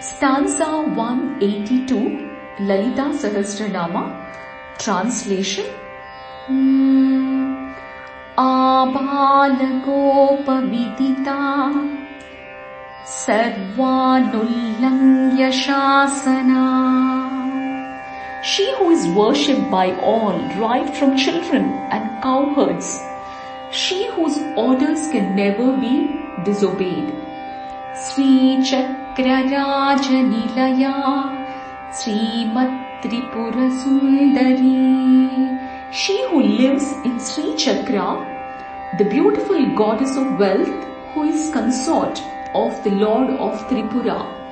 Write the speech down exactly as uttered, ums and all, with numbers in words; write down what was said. Stanza one eighty-two, Lalita Sahasranama, translation. mm. Aabaala Gopa Vidhithaa Sarvaanullangya Shaasanaa. She who is worshipped by all, right from children and cowherds. She whose orders can never be disobeyed. Sree Chakra Raaja Nilayaa Sreem Tripura Sundari. She who lives in Sree Chakra, the beautiful goddess of wealth, who is consort of the Lord of Tripura.